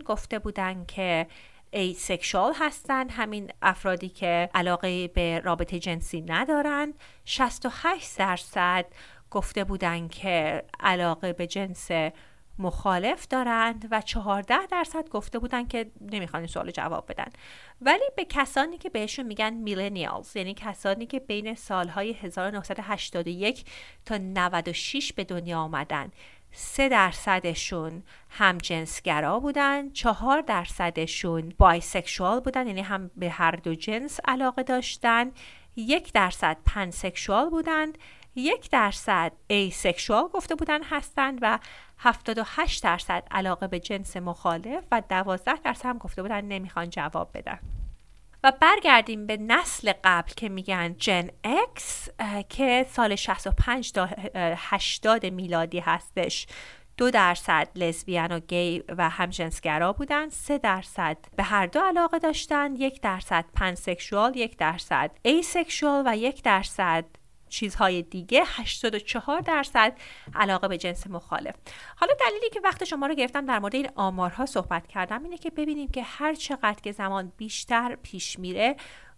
گفته بودن که ایسکشوال هستن، همین افرادی که علاقه به رابطه جنسی ندارن. 68% گفته بودن که علاقه به جنس مخالف دارند و 14% گفته بودن که نمیخوان این سوال جواب بدن. ولی به کسانی که بهشون میگن میلنیالز، یعنی کسانی که بین سالهای 1981 تا 96 به دنیا آمدن 3% همجنسگرا بودن، 4% بایسکشوال بودن، یعنی هم به هر دو جنس علاقه داشتن، 1% پنسکشوال بودن، 1% ایسکشوال گفته بودن هستند و 78% علاقه به جنس مخالف و 12% هم گفته بودن نمیخوان جواب بدن. و برگردیم به نسل قبل که میگن جن اکس که سال 65 تا 80 میلادی هستش. 2% لزبیان و گی و همجنسگرا بودن، 3% به هر دو علاقه داشتن، 1% پنسکشوال، 1% ایسکشوال و 1% چیزهای دیگه. 84% علاقه به جنس مخالف. حالا دلیلی که وقت شما رو گرفتم در مورد این آمارها صحبت کردم اینه که ببینیم که هر چقدر که زمان بیشتر پیش میره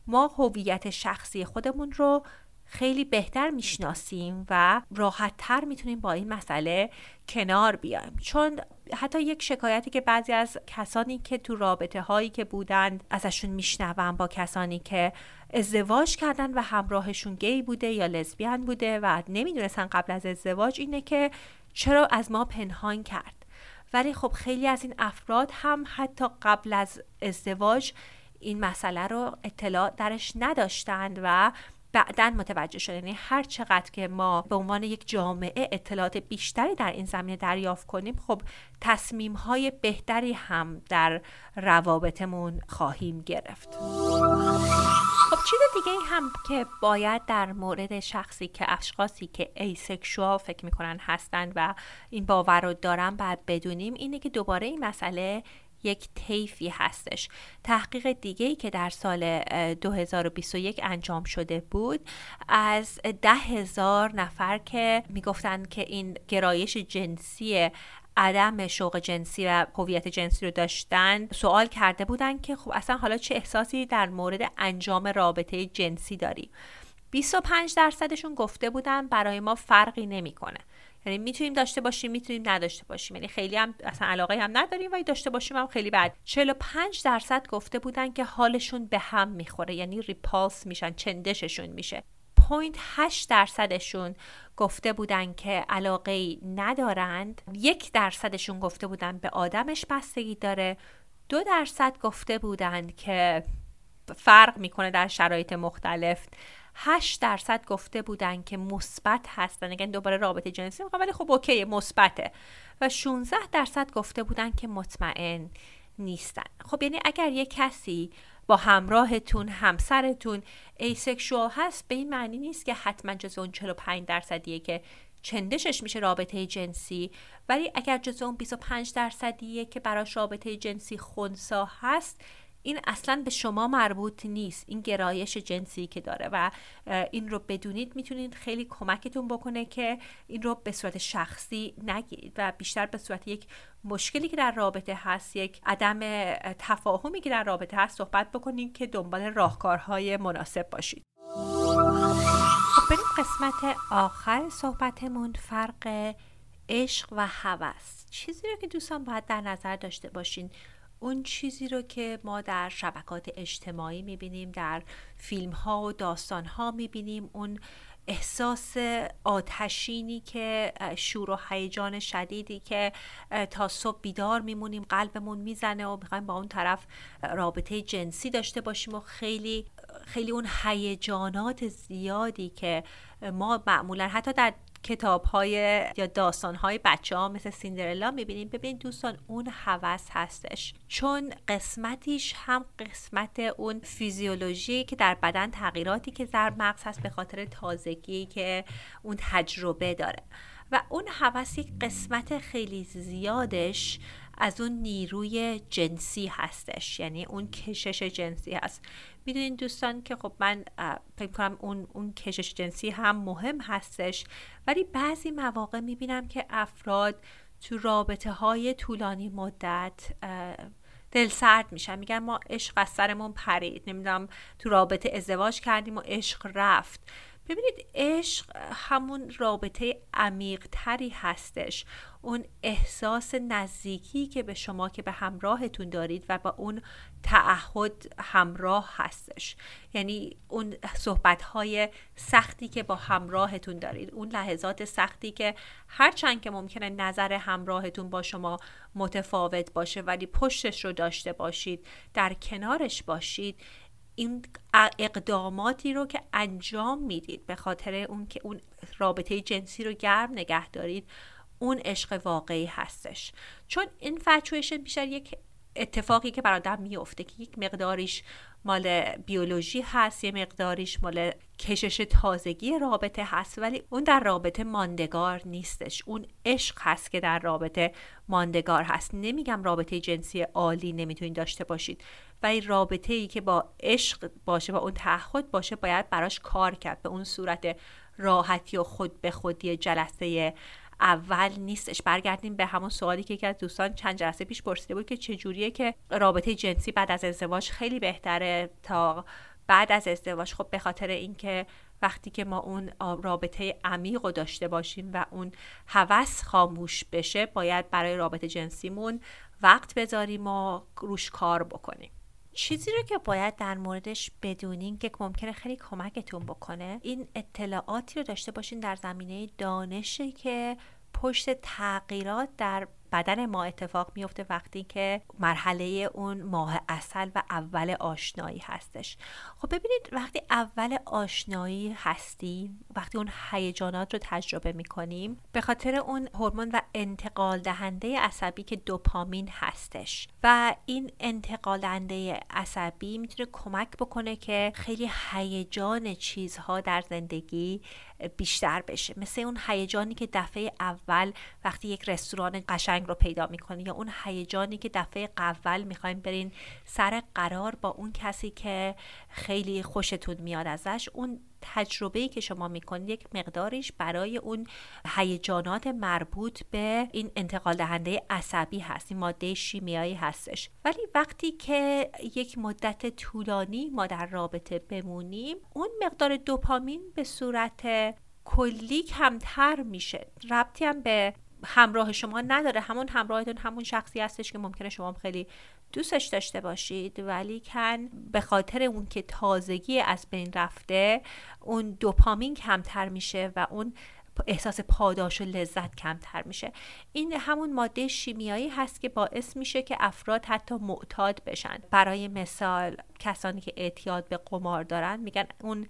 ما هویت شخصی خودمون رو خیلی بهتر میشناسیم و راحت‌تر میتونیم با این مسئله کنار بیایم. چون حتی یک شکایتی که بعضی از کسانی که تو رابطه هایی که بودند ازشون میشنوم با کسانی که ازدواج کردن و همراهشون گی بوده یا لزبیان بوده و نمیدونستن قبل از ازدواج اینه که چرا از ما پنهان کرد. ولی خب خیلی از این افراد هم حتی قبل از ازدواج این مسئله رو اطلاع درش نداشتند و بعدن متوجه شدن. یعنی هر چقدر که ما به عنوان یک جامعه اطلاعات بیشتری در این زمینه دریافت کنیم خب تصمیم‌های بهتری هم در روابطمون خواهیم گرفت. خب چیز دیگه هم که باید در مورد اشخاصی که ایسکشوال فکر می‌کنن هستن و این باور رو دارن باید بدونیم اینه که دوباره این مسئله یک طیفی هستش. تحقیق دیگه‌ای که در سال 2021 انجام شده بود از 10,000 نفر که میگفتن که این گرایش جنسی عدم شوق جنسی و هویت جنسی رو داشتن سوال کرده بودن که خب اصلا حالا چه احساسی در مورد انجام رابطه جنسی داری؟ 25%شون گفته بودن برای ما فرقی نمی‌کنه. یعنی میتونیم داشته باشیم میتونیم نداشته باشیم، یعنی خیلی هم اصلا علاقه هم نداریم و داشته باشیم هم خیلی بد. 45% گفته بودن که حالشون به هم میخوره، یعنی ریپالس میشن، چندششون میشه. 0.8%شون گفته بودن که علاقه‌ای ندارند. 1%شون گفته بودن به آدمش بستگی داره. 2% گفته بودن که فرق میکنه در شرایط مختلف. 8% گفته بودن که مثبت هستن، یعنی دوباره رابطه جنسی میخوان ولی خب اوکی مثبته. و 16% گفته بودن که مطمئن نیستن. خب یعنی اگر یک کسی با همراهتون همسرتون ایسکشوال هست به این معنی نیست که حتما جز اون 45%یه که چندشش میشه رابطه جنسی، ولی اگر جز اون 25%یه که براش رابطه جنسی خنثی هست این اصلا به شما مربوط نیست، این گرایش جنسی که داره. و این رو بدونید میتونید خیلی کمکتون بکنه که این رو به صورت شخصی نگیرید و بیشتر به صورت یک مشکلی که در رابطه هست، یک عدم تفاهمی که در رابطه هست صحبت بکنید که دنبال راهکارهای مناسب باشید. خب بریم قسمت آخر صحبتمون، فرق عشق و هوس. چیزی رو که دوستان باید در نظر داشته باشین، اون چیزی رو که ما در شبکات اجتماعی میبینیم، در فیلم ها و داستان ها میبینیم، اون احساس آتشینی که شور و هیجان شدیدی که تا صبح بیدار میمونیم قلبمون میزنه و میخوایم با اون طرف رابطه جنسی داشته باشیم و خیلی خیلی اون هیجانات زیادی که ما معمولا حتی در کتاب‌های یا داستان‌های بچه‌ها مثل سیندرلا می‌بینیم. ببینید دوستان اون هوس هستش، چون قسمتیش هم قسمت اون فیزیولوژی که در بدن تغییراتی که در مغز هست به خاطر تازگی که اون تجربه داره و اون هوس یک قسمت خیلی زیادش از اون نیروی جنسی هستش، یعنی اون کشش جنسی هست. میدونین دوستان که خب من فکر کنم اون کشش جنسی هم مهم هستش، ولی بعضی مواقع میبینم که افراد تو رابطه های طولانی مدت دل سرد میشن، میگن ما عشق از سرمون پرید، نمیدونم تو رابطه ازدواج کردیم و عشق رفت. ببینید عشق همون رابطه عمیق تری هستش، اون احساس نزدیکی که به شما که به همراهتون دارید و با اون تعهد همراه هستش، یعنی اون صحبت‌های سختی که با همراهتون دارید، اون لحظات سختی که هرچند که ممکنه نظر همراهتون با شما متفاوت باشه ولی پشتش رو داشته باشید، در کنارش باشید. این اقداماتی رو که انجام میدید به خاطر اون که اون رابطه جنسی رو گرم نگه دارید، اون عشق واقعی هستش. چون این infatuation بیشتر یک اتفاقی که برای آدم میفته که یک مقداریش مال بیولوژی هست، یه مقداریش مال کشش تازگی رابطه هست، ولی اون در رابطه ماندگار نیستش. اون عشق هست که در رابطه ماندگار هست. نمیگم رابطه جنسی عالی نمیتونید داشته باشید، ولی رابطه‌ای که با عشق باشه و اون تعهد باشه باید براش کار کرد. به اون صورت راحتی و خود به خودی جلسه اول نیستش. برگردیم به همون سوالی که یکی از دوستان چند جلسه پیش پرسیده بود که چجوریه که رابطه جنسی بعد از ازدواج خیلی بهتره تا بعد از ازدواج. خب به خاطر اینکه وقتی که ما اون رابطه عمیق رو داشته باشیم و اون هوس خاموش بشه، باید برای رابطه جنسیمون وقت بذاریم و روش کار بکنیم. چیزی رو که باید در موردش بدونین که ممکنه خیلی کمکتون بکنه، این اطلاعاتی رو داشته باشین در زمینه دانشی که پشت تغییرات در بدن ما اتفاق میفته وقتی که مرحله اون ماه عسل و اول آشنایی هستش. خب ببینید، وقتی اول آشنایی هستیم، وقتی اون هیجانات رو تجربه میکنیم، به خاطر اون هورمون و انتقال دهنده عصبی که دوپامین هستش، و این انتقال دهنده عصبی میتونه کمک بکنه که خیلی هیجان چیزها در زندگی بیشتر بشه. مثل اون هیجانی که دفعه اول وقتی یک رستوران قشنگ رو پیدا میکنین، یا اون هیجانی که دفعه اول میخواین برین سر قرار با اون کسی که خیلی خوشتون میاد ازش. اون تجربه‌ای که شما میکنید یک مقداریش برای اون هیجانات مربوط به این انتقال دهنده عصبی هست، این ماده شیمیایی هستش. ولی وقتی که یک مدت طولانی ما در رابطه بمونیم، اون مقدار دوپامین به صورت کلی کمتر میشه. ربطی هم به همراه شما نداره. همون همراهتون همون شخصی هستش که ممکنه شما خیلی دوستش داشته باشید، ولی کن به خاطر اون که تازگی از بین رفته، اون دوپامین کمتر میشه و اون احساس پاداش و لذت کمتر میشه. این همون ماده شیمیایی هست که باعث میشه که افراد حتی معتاد بشن. برای مثال کسانی که اعتیاد به قمار دارن میگن اون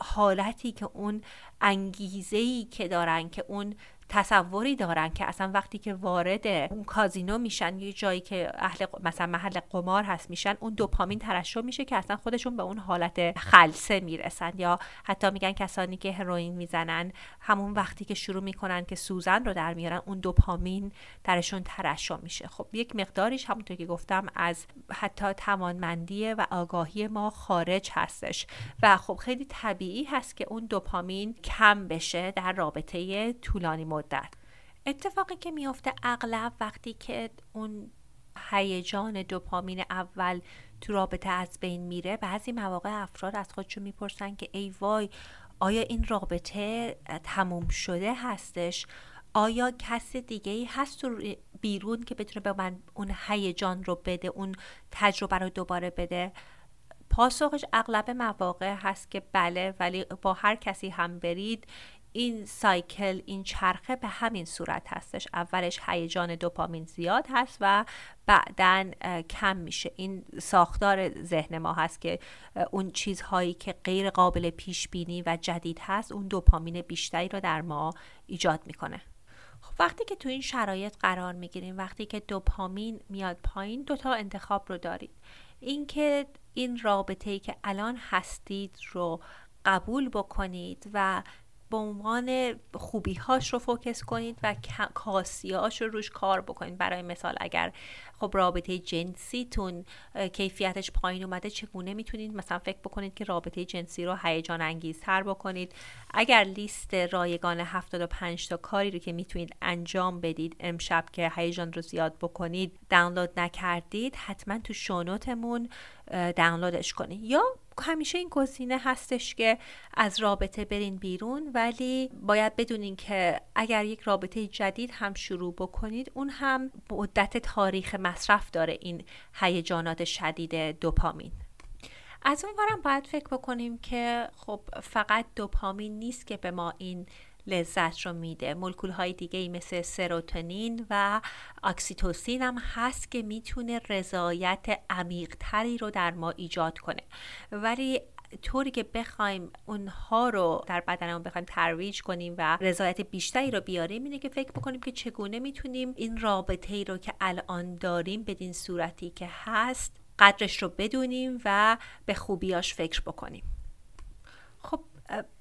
حالتی که اون انگیزه‌ای که دارن، که اون تصوری دارن که اصلا وقتی که وارد اون کازینو میشن، یه جایی که اهل مثلا محل قمار هست میشن، اون دوپامین ترشح میشه که اصلا خودشون به اون حالت خلسه میرسن. یا حتی میگن کسانی که هروئین میزنن، همون وقتی که شروع میکنن که سوزن رو در میارن، اون دوپامین درشون ترشح میشه. خب یک مقداریش همونطور که گفتم از حتی توانمندی و آگاهی ما خارج هستش، و خب خیلی طبیعی هست که اون دوپامین کم بشه در رابطه طولانی مدت. اتفاقی که میفته اغلب وقتی که اون هیجان دوپامین اول تو رابطه از بین میره، بعضی مواقع افراد از خودشون میپرسن که ای وای، آیا این رابطه تموم شده هستش؟ آیا کس دیگه‌ای هست بیرون که بتونه به من اون هیجان رو بده، اون تجربه رو دوباره بده؟ پاسخش اغلب مواقع هست که بله، ولی با هر کسی هم برید این سایکل، این چرخه به همین صورت هستش. اولش هیجان دوپامین زیاد هست و بعدن کم میشه. این ساختار ذهن ما هست که اون چیزهایی که غیر قابل پیش بینی و جدید هست، اون دوپامین بیشتری رو در ما ایجاد میکنه. خب وقتی که تو این شرایط قرار میگیریم، وقتی که دوپامین میاد پایین، دوتا انتخاب رو دارید. اینکه این رابطه‌ای که الان هستید رو قبول بکنید و به عنوان خوبی‌هاش رو فوکس کنید و کاسی‌هاش رو روش کار بکنید. برای مثال اگر خب رابطه جنسیتون کیفیتش پایین اومده، چگونه میتونید مثلا فکر بکنید که رابطه جنسی رو هیجان انگیزتر بکنید؟ اگر لیست رایگان 75 تا کاری رو که میتونید انجام بدید امشب که هیجان رو زیاد بکنید دانلود نکردید، حتما تو شونوتمون دانلودش کنید. یا همیشه این گزینه هستش که از رابطه برین بیرون، ولی باید بدونین که اگر یک رابطه جدید هم شروع بکنید، اون هم مدت تاریخ مصرف داره این هیجانات شدید دوپامین. از اون برم باید فکر بکنیم که خب فقط دوپامین نیست که به ما این لذت رو میده. مولکول‌های دیگه‌ای مثل سروتونین و اکسیتوسین هم هست که میتونه رضایت عمیق‌تری رو در ما ایجاد کنه، ولی طوری که بخوایم اونها رو در بدنمون بخوایم ترویج کنیم و رضایت بیشتری رو بیاریم اینه که فکر بکنیم که چگونه میتونیم این رابطه‌ای رو که الان داریم بدین صورتی که هست قدرش رو بدونیم و به خوبیاش فکر بکنیم. خب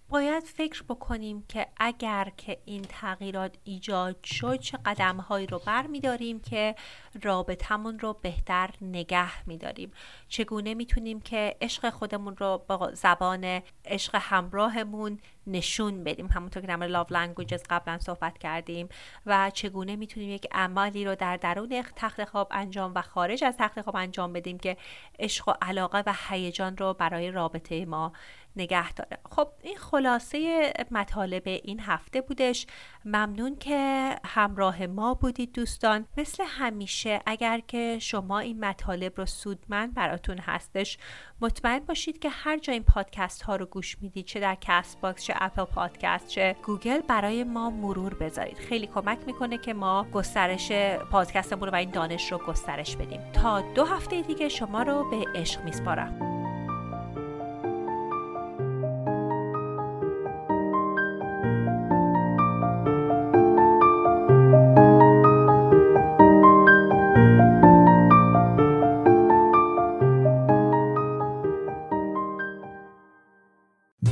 باید فکر بکنیم که اگر که این تغییرات ایجاد شد چه قدم‌هایی رو برمی‌داریم که رابطمون رو بهتر نگه می‌داریم، چگونه می‌تونیم که عشق خودمون رو با زبان عشق همراهمون نشون بدیم، همونطور که در مورد لاو لنگویجز قبلا صحبت کردیم، و چگونه می‌تونیم یک عملی رو در درون تخت خواب انجام و خارج از تخت خواب انجام بدیم که عشق و علاقه و هیجان رو برای رابطه ما نگه داره. خب این خلاصه مطالب این هفته بودش. ممنون که همراه ما بودید دوستان. مثل همیشه اگر که شما این مطالب رو سودمند براتون هستش مطمئن باشید که هر جا این پادکست ها رو گوش میدید، چه در کست باکس، چه اپل پادکست، چه گوگل، برای ما مرور بذارید. خیلی کمک میکنه که ما گسترش پادکستمون و این دانش رو گسترش بدیم. تا 2 هفته دیگه شما رو به عشق میسپارم.